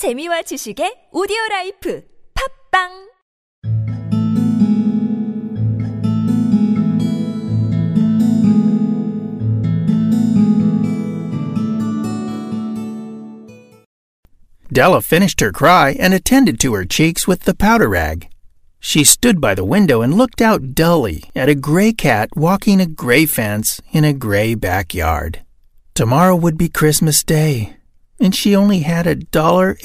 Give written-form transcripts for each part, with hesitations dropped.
재미와 지식의 오디오라이프 팟빵 Della finished her cry and attended to her cheeks with the powder rag. She stood by the window and looked out dully at a gray cat walking a gray fence in a gray backyard. Tomorrow would be Christmas Day, and she only had $1.87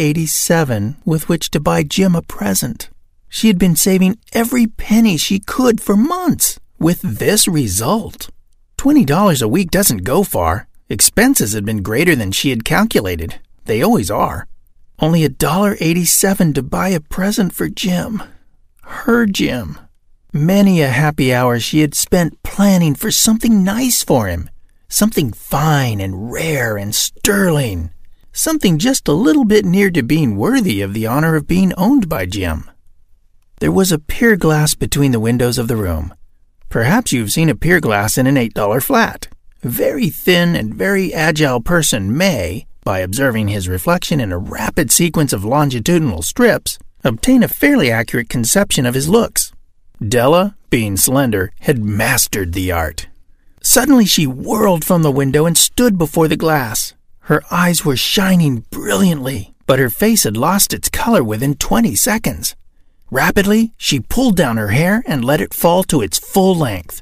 with which to buy Jim a present. She had been saving every penny she could for months, with this result. $20 a week doesn't go far. Expenses had been greater than she had calculated. They always are. Only $1.87 to buy a present for Jim. Her Jim. Many a happy hour she had spent planning for something nice for him. Something fine and rare and sterling. Something just a little bit near to being worthy of the honor of being owned by Jim. There was a pier glass between the windows of the room. Perhaps you've seen a pier glass in an $8 flat. A very thin and very agile person may, by observing his reflection in a rapid sequence of longitudinal strips, obtain a fairly accurate conception of his looks. Della, being slender, had mastered the art. Suddenly she whirled from the window and stood before the glass. Her eyes were shining brilliantly, but her face had lost its color within 20 seconds. Rapidly, she pulled down her hair and let it fall to its full length.